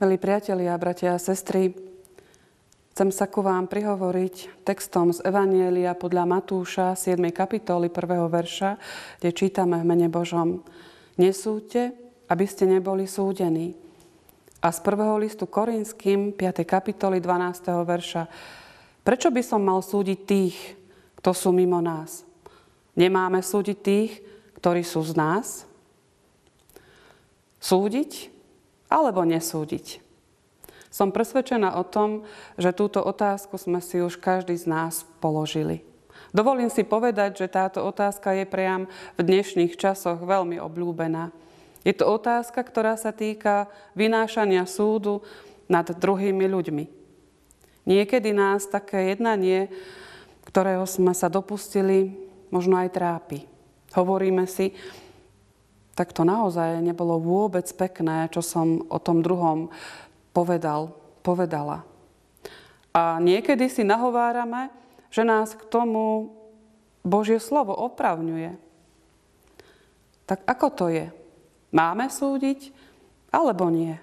Milí priatelia, bratia a sestry, chcem sa ku vám prihovoriť textom z Evanielia podľa Matúša 7. kapitoly 1. verša, kde čítame v mene Božom. Nesúďte, aby ste neboli súdení. A z 1. listu Korinským 5. kapitoly 12. verša. Prečo by som mal súdiť tých, kto sú mimo nás? Nemáme súdiť tých, ktorí sú z nás? Súdiť alebo nesúdiť? Som presvedčená o tom, že túto otázku sme si už každý z nás položili. Dovolím si povedať, že táto otázka je priam v dnešných časoch veľmi obľúbená. Je to otázka, ktorá sa týka vynášania súdu nad druhými ľuďmi. Niekedy nás také jednanie, ktorého sme sa dopustili, možno aj trápi. Hovoríme si, tak to naozaj nebolo vôbec pekné, čo som o tom druhom povedala. A niekedy si nahovárame, že nás k tomu Božie slovo opravňuje. Tak ako to je? Máme súdiť alebo nie?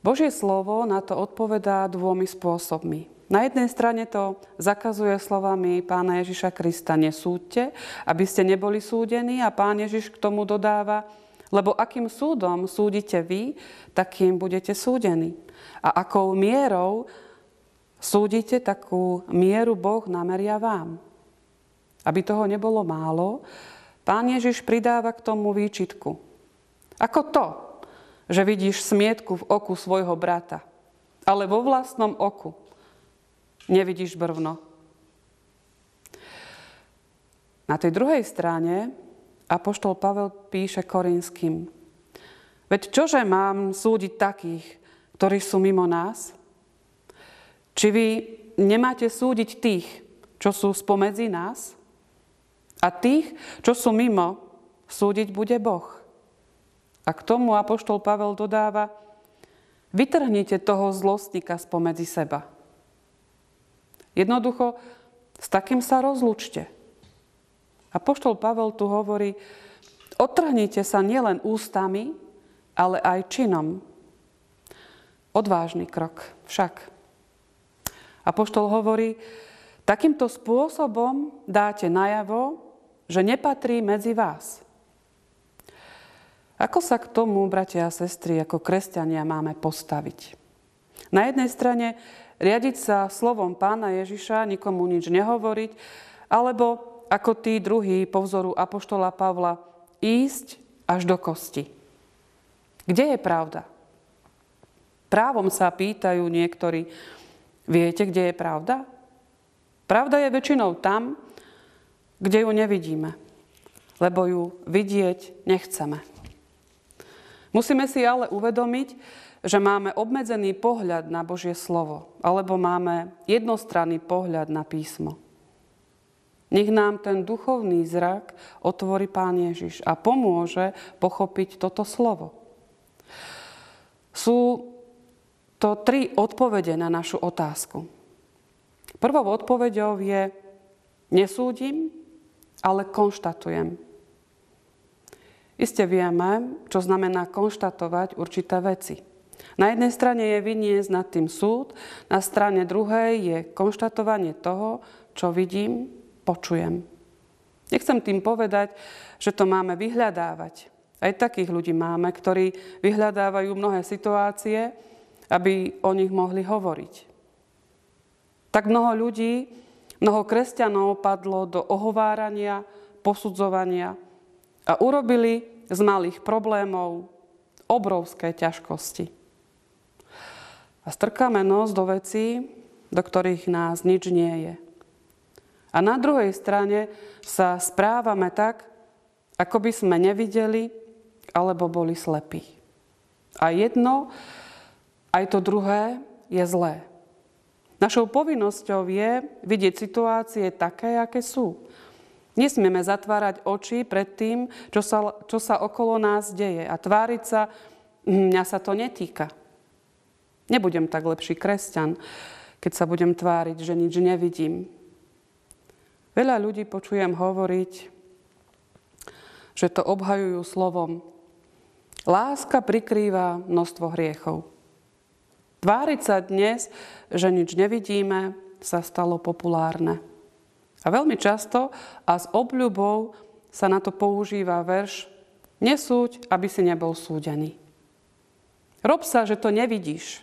Božie slovo na to odpovedá dvomi spôsobmi. Na jednej strane to zakazuje slovami Pána Ježiša Krista, nesúďte, aby ste neboli súdení, a Pán Ježiš k tomu dodáva, lebo akým súdom súdite vy, takým budete súdení. A akou mierou súdite, takú mieru Boh nameria vám. Aby toho nebolo málo, Pán Ježiš pridáva k tomu výčitku. Ako to, že vidíš smietku v oku svojho brata, ale vo vlastnom oku nevidíš brvno. Na tej druhej strane apoštol Pavel píše Korinským. Veď čože mám súdiť takých, ktorí sú mimo nás? Či vy nemáte súdiť tých, čo sú spomedzi nás? A tých, čo sú mimo, súdiť bude Boh. A k tomu apoštol Pavel dodáva, vytrhnite toho zlostníka spomedzi seba. Jednoducho, s takým sa rozlúčte. Apoštol Pavel tu hovorí, otrhnite sa nielen ústami, ale aj činom. Odvážny krok však. Apoštol hovorí, takýmto spôsobom dáte najavo, že nepatrí medzi vás. Ako sa k tomu, bratia a sestry, ako kresťania máme postaviť? Na jednej strane riadiť sa slovom Pána Ježiša, nikomu nič nehovoriť, alebo ako tí druhí po vzoru apoštola Pavla ísť až do kosti. Kde je pravda? Právom sa pýtajú niektorí, viete, kde je pravda? Pravda je väčšinou tam, kde ju nevidíme, lebo ju vidieť nechceme. Musíme si ale uvedomiť, že máme obmedzený pohľad na Božie slovo, alebo máme jednostranný pohľad na písmo. Nech nám ten duchovný zrak otvorí Pán Ježiš a pomôže pochopiť toto slovo. Sú to tri odpovede na našu otázku. Prvou odpoveďou je nesúdim, ale konštatujem. Iste vieme, čo znamená konštatovať určité veci. Na jednej strane je vyniesť nad tým súd, na strane druhej je konštatovanie toho, čo vidím, počujem. Nechcem tým povedať, že to máme vyhľadávať. Aj takých ľudí máme, ktorí vyhľadávajú mnohé situácie, aby o nich mohli hovoriť. Tak mnoho ľudí, mnoho kresťanov padlo do ohovárania, posudzovania a urobili z malých problémov obrovské ťažkosti. A strkáme nos do vecí, do ktorých nás nič nie je. A na druhej strane sa správame tak, ako by sme nevideli alebo boli slepí. A jedno, aj to druhé je zlé. Našou povinnosťou je vidieť situácie také, aké sú. Nesmieme zatvárať oči pred tým, čo sa okolo nás deje a tváriť sa, mňa sa to netýka. Nebudem tak lepší kresťan, keď sa budem tváriť, že nič nevidím. Veľa ľudí počujem hovoriť, že to obhajujú slovom. Láska prikrýva množstvo hriechov. Tváriť sa dnes, že nič nevidíme, sa stalo populárne. A veľmi často a s obľubou sa na to používa verš Nesúď, aby si nebol súdený. Rob sa, že to nevidíš,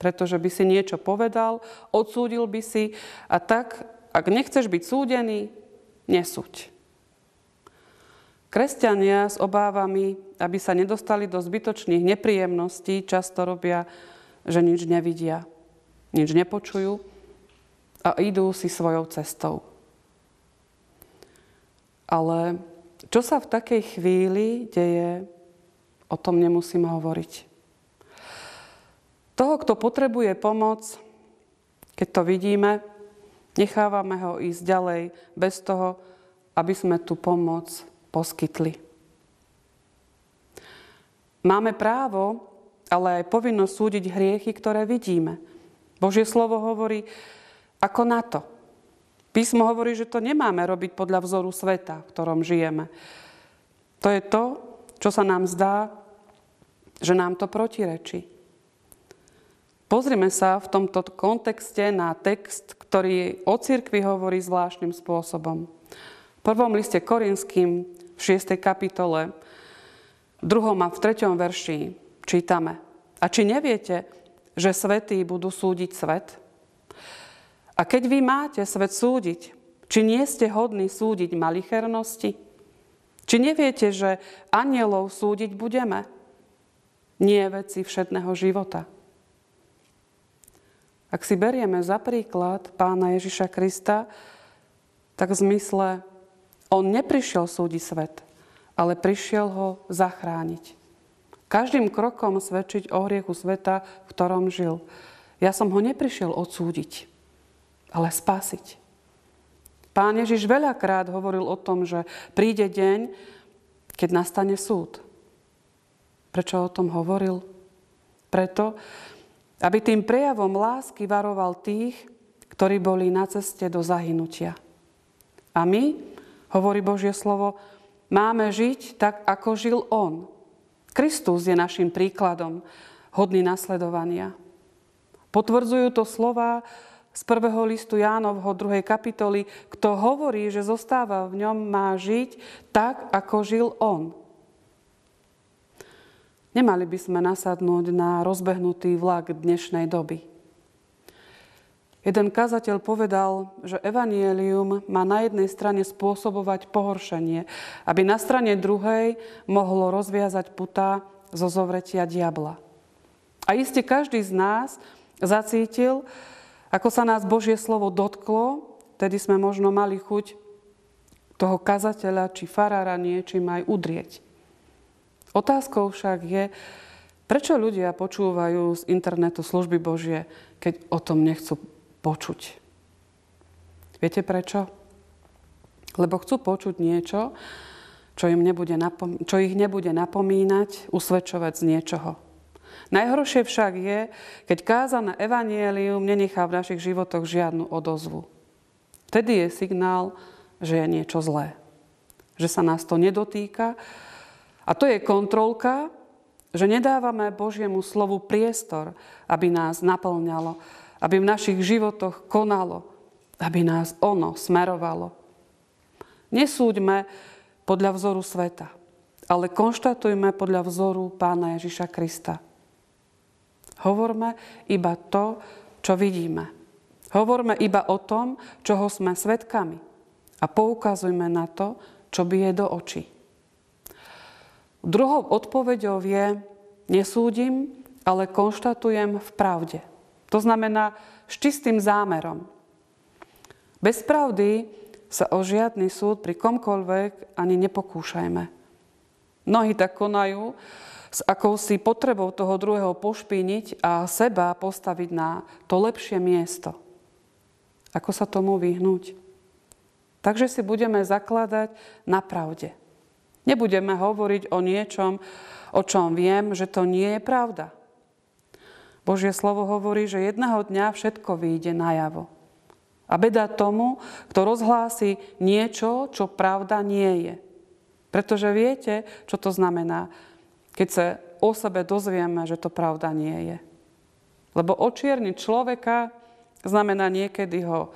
pretože by si niečo povedal, odsúdil by si a tak, ak nechceš byť súdený, nesúď. Kresťania s obávami, aby sa nedostali do zbytočných nepríjemností, často robia, že nič nevidia, nič nepočujú a idú si svojou cestou. Ale čo sa v takej chvíli deje, o tom nemusím hovoriť. Toho, kto potrebuje pomoc, keď to vidíme, nechávame ho ísť ďalej bez toho, aby sme tú pomoc poskytli. Máme právo, ale aj povinnosť súdiť hriechy, ktoré vidíme. Božie slovo hovorí, ako na to. Písmo hovorí, že to nemáme robiť podľa vzoru sveta, v ktorom žijeme. To je to, čo sa nám zdá, že nám to protirečí. Pozrime sa v tomto kontexte na text, ktorý o cirkvi hovorí zvláštnym spôsobom. V 1. liste Korinským v 6. kapitole, v 2. a v 3. verši čítame. A či neviete, že svätí budú súdiť svet? A keď vy máte svet súdiť, či nie ste hodní súdiť malichernosti? Či neviete, že anjelov súdiť budeme? Nie veci všedného života. Ak si berieme za príklad Pána Ježiša Krista, tak v zmysle, on neprišiel súdiť svet, ale prišiel ho zachrániť. Každým krokom svedčiť o hriechu sveta, v ktorom žil. Ja som ho neprišiel odsúdiť, ale spásiť. Pán Ježiš veľakrát hovoril o tom, že príde deň, keď nastane súd. Prečo o tom hovoril? Preto, aby tým prejavom lásky varoval tých, ktorí boli na ceste do zahynutia. A my, hovorí Božie slovo, máme žiť tak, ako žil on. Kristus je našim príkladom, hodný nasledovania. Potvrdzujú to slová z 1. listu Jánovho 2. kapitoly, kto hovorí, že zostáva v ňom, má žiť tak, ako žil on. Nemali by sme nasadnúť na rozbehnutý vlak dnešnej doby. Jeden kazateľ povedal, že evanjelium má na jednej strane spôsobovať pohoršenie, aby na strane druhej mohlo rozviazať putá zo zovretia diabla. A iste každý z nás zacítil, ako sa nás Božie slovo dotklo, tedy sme možno mali chuť toho kazateľa či farára niečím aj udrieť. Otázkou však je, prečo ľudia počúvajú z internetu služby Božie, keď o tom nechcú počuť. Viete prečo? Lebo chcú počuť niečo, čo ich nebude napomínať, usvedčovať z niečoho. Najhoršie však je, keď kázané evanjelium nenechá v našich životoch žiadnu odozvu. Vtedy je signál, že je niečo zlé. Že sa nás to nedotýka. A to je kontrolka, že nedávame Božiemu slovu priestor, aby nás naplňalo, aby v našich životoch konalo, aby nás ono smerovalo. Nesúďme podľa vzoru sveta, ale konštatujme podľa vzoru Pána Ježiša Krista. Hovorme iba to, čo vidíme. Hovorme iba o tom, čoho sme svedkami. A poukazujme na to, čo bije do očí. Druhou odpoveďou je, nesúdim, ale konštatujem v pravde. To znamená s čistým zámerom. Bez pravdy sa o žiadny súd pri komkoľvek ani nepokúšajme. Mnohí tak konajú, s akousi potrebou toho druhého pošpiniť a seba postaviť na to lepšie miesto. Ako sa tomu vyhnúť? Takže si budeme zakladať na pravde. Nebudeme hovoriť o niečom, o čom viem, že to nie je pravda. Božie slovo hovorí, že jedného dňa všetko vyjde najavo. A beda tomu, kto rozhlási niečo, čo pravda nie je. Pretože viete, čo to znamená. keď sa o sebe dozvieme, že to pravda nie je. Lebo očierniť človeka znamená niekedy ho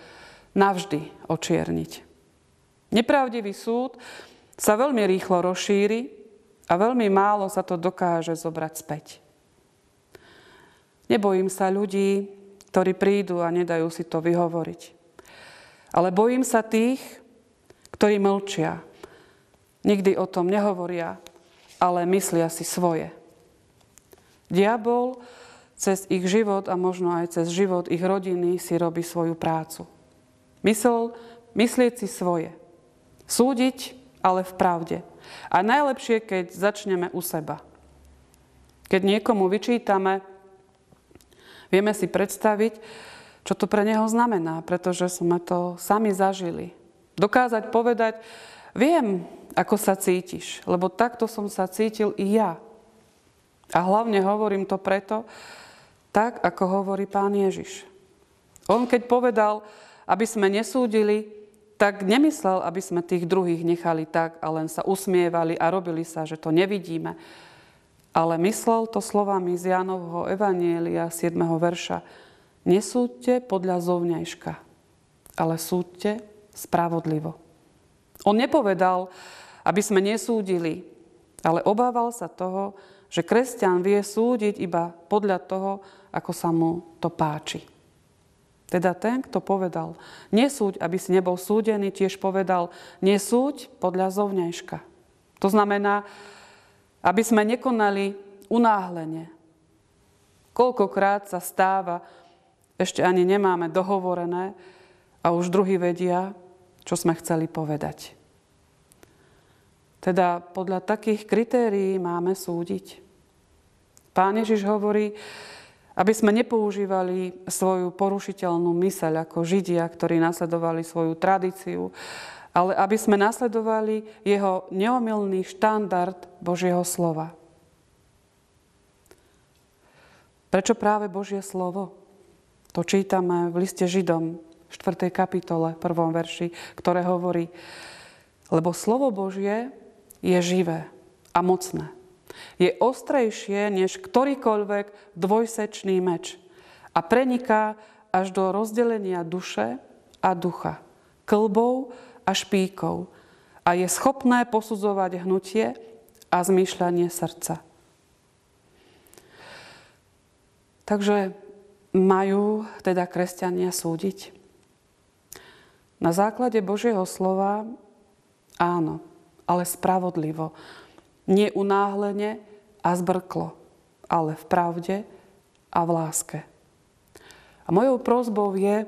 navždy očierniť. Nepravdivý súd sa veľmi rýchlo rozšíri a veľmi málo sa to dokáže zobrať späť. Nebojím sa ľudí, ktorí prídu a nedajú si to vyhovoriť. Ale bojím sa tých, ktorí mlčia. Nikdy o tom nehovoria, ale myslia si svoje. Diabol cez ich život a možno aj cez život ich rodiny si robí svoju prácu. Myslieť si svoje. Súdiť, ale v pravde. A najlepšie, keď začneme u seba. Keď niekomu vyčítame, vieme si predstaviť, čo to pre neho znamená, pretože sme to sami zažili. Dokázať povedať, viem, ako sa cítiš, lebo takto som sa cítil i ja. A hlavne hovorím to preto, tak ako hovorí Pán Ježiš. On keď povedal, aby sme nesúdili, tak nemyslel, aby sme tých druhých nechali tak a len sa usmievali a robili sa, že to nevidíme. Ale myslel to slovami z Jánovho Evanielia 7. verša. Nesúďte podľa zovňajška, ale súďte spravodlivo. On nepovedal, aby sme nesúdili, ale obával sa toho, že kresťan vie súdiť iba podľa toho, ako sa mu to páči. Teda ten, kto povedal, nesúď, aby si nebol súdený, tiež povedal, nesúď podľa zovňajška. To znamená, aby sme nekonali unáhlenie. Koľkokrát sa stáva, ešte ani nemáme dohovorené a už druhí vedia, čo sme chceli povedať. Teda podľa takých kritérií máme súdiť. Pán Ježiš hovorí, aby sme nepoužívali svoju porušiteľnú myseľ ako Židia, ktorí nasledovali svoju tradíciu, ale aby sme nasledovali jeho neomylný štandard Božieho slova. Prečo práve Božie slovo? To čítame v liste Židom, 4. kapitole, 1. verši, ktoré hovorí, lebo slovo Božie je živé a mocné. Je ostrejšie než ktorýkoľvek dvojsečný meč a preniká až do rozdelenia duše a ducha, klbov a špíkov a je schopné posudzovať hnutie a zmýšľanie srdca. Takže majú teda kresťania súdiť? Na základe Božieho slova áno, ale spravodlivo. Nie unáhlene a zbrklo, ale v pravde a v láske. A mojou prosbou je,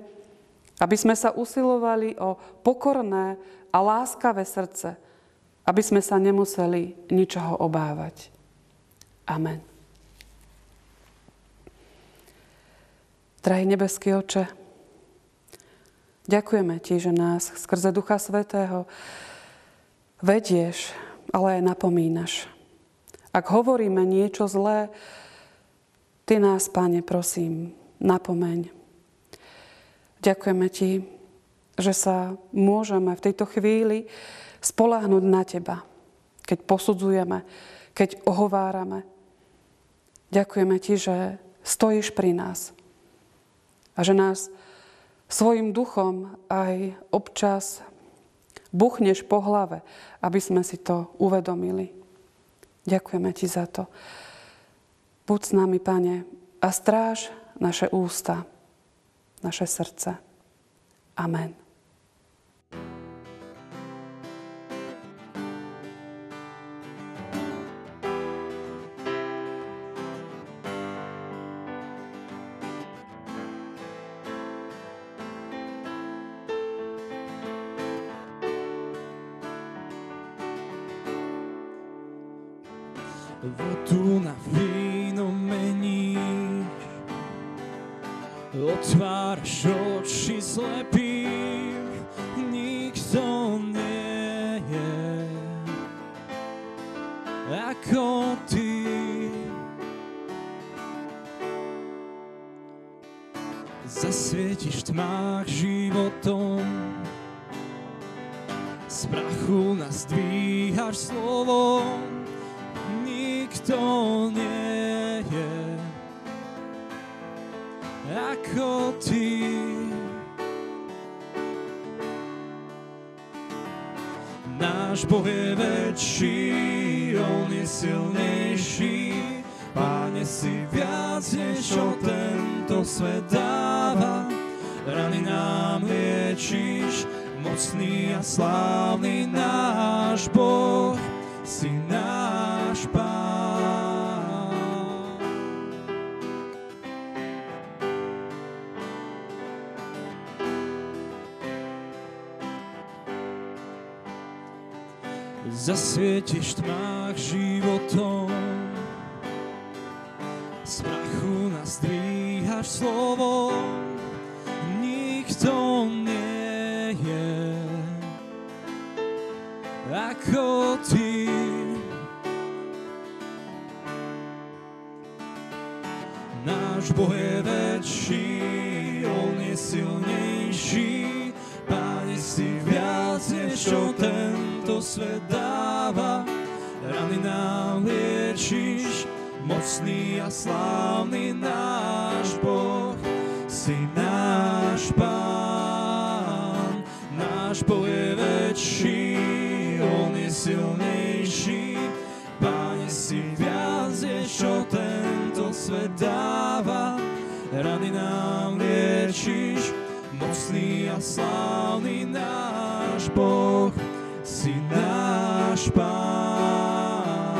aby sme sa usilovali o pokorné a láskavé srdce, aby sme sa nemuseli ničoho obávať. Amen. Drahý nebeský Oče, ďakujeme Ti, že nás skrze Ducha Svätého vedieš, ale aj napomínaš. Ak hovoríme niečo zlé, Ty nás, Pane, prosím, napomeň. Ďakujeme Ti, že sa môžeme v tejto chvíli spoľahnúť na Teba, keď posudzujeme, keď ohovárame. Ďakujeme Ti, že stojíš pri nás a že nás svojim duchom aj občas buchneš po hlave, aby sme si to uvedomili. Ďakujeme Ti za to. Buď s nami, Pane, a stráž naše ústa, naše srdce. Amen. Vodu na víno meníš, otváraš oči slepých, nikto nie je ako Ty. Zasvietiš tmách životom, z prachu nás dvíhaš slovom. nikto nie je ako ty. Náš Boh je väčší, on je silnejší, Páne, si viac než o tento svet dáva. Rany nám liečíš, mocný a slávny náš Boh, si náš Pán. Zasvietiš v tmách životom, z prachu nás dvíhaš slovom, nikto nie je ako ty. Náš Boh je väčší, on je silnejší, Páne, si viac než čo tento svet dáva. Rany nám liečíš, mocný a slávny náš Boh, si náš Pán. Náš Boh je väčší, on je silnejší, Páne, si viac než čo tento svet dáva. Rany nám liečíš, mocný a slávny náš Boh, si náš Pán.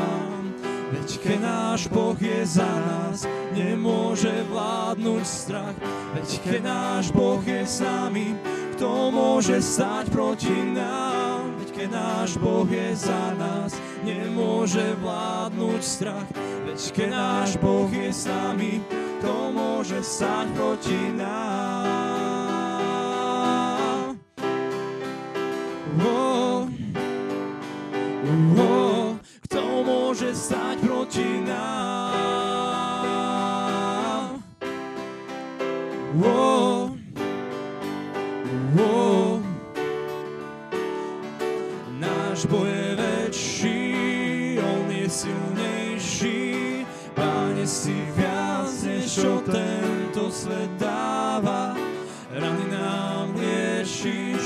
Veď keď náš Boh je za nás, nemôže vládnuť strach. Veď keď náš Boh je s nami, kto môže stať proti nám? Veď keď náš Boh je za nás, nemôže vládnuť strach. Veď keď náš Boh je s nami, kto môže stať proti nám? Oh, oh. Kto môže stať proti nám? Oh, oh. Náš Boh je väčší, on je silnejší, Páne, si viac než čo tento svet dáva. Rany nám liečíš,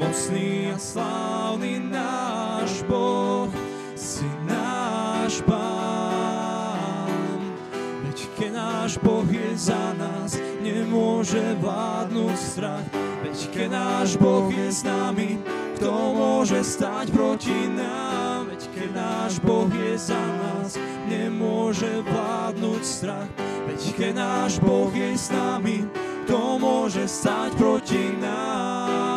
mocný a slávny náš Boh, si náš Pán. Veď keď náš Boh je za nás, nemôže vládnuť strach. Veď keď náš Boh je s nami, kto môže stať proti nám? Veď keď náš Boh je za nás, nemôže vládnuť strach. Veď keď náš Boh je s nami, kto môže stať proti nám?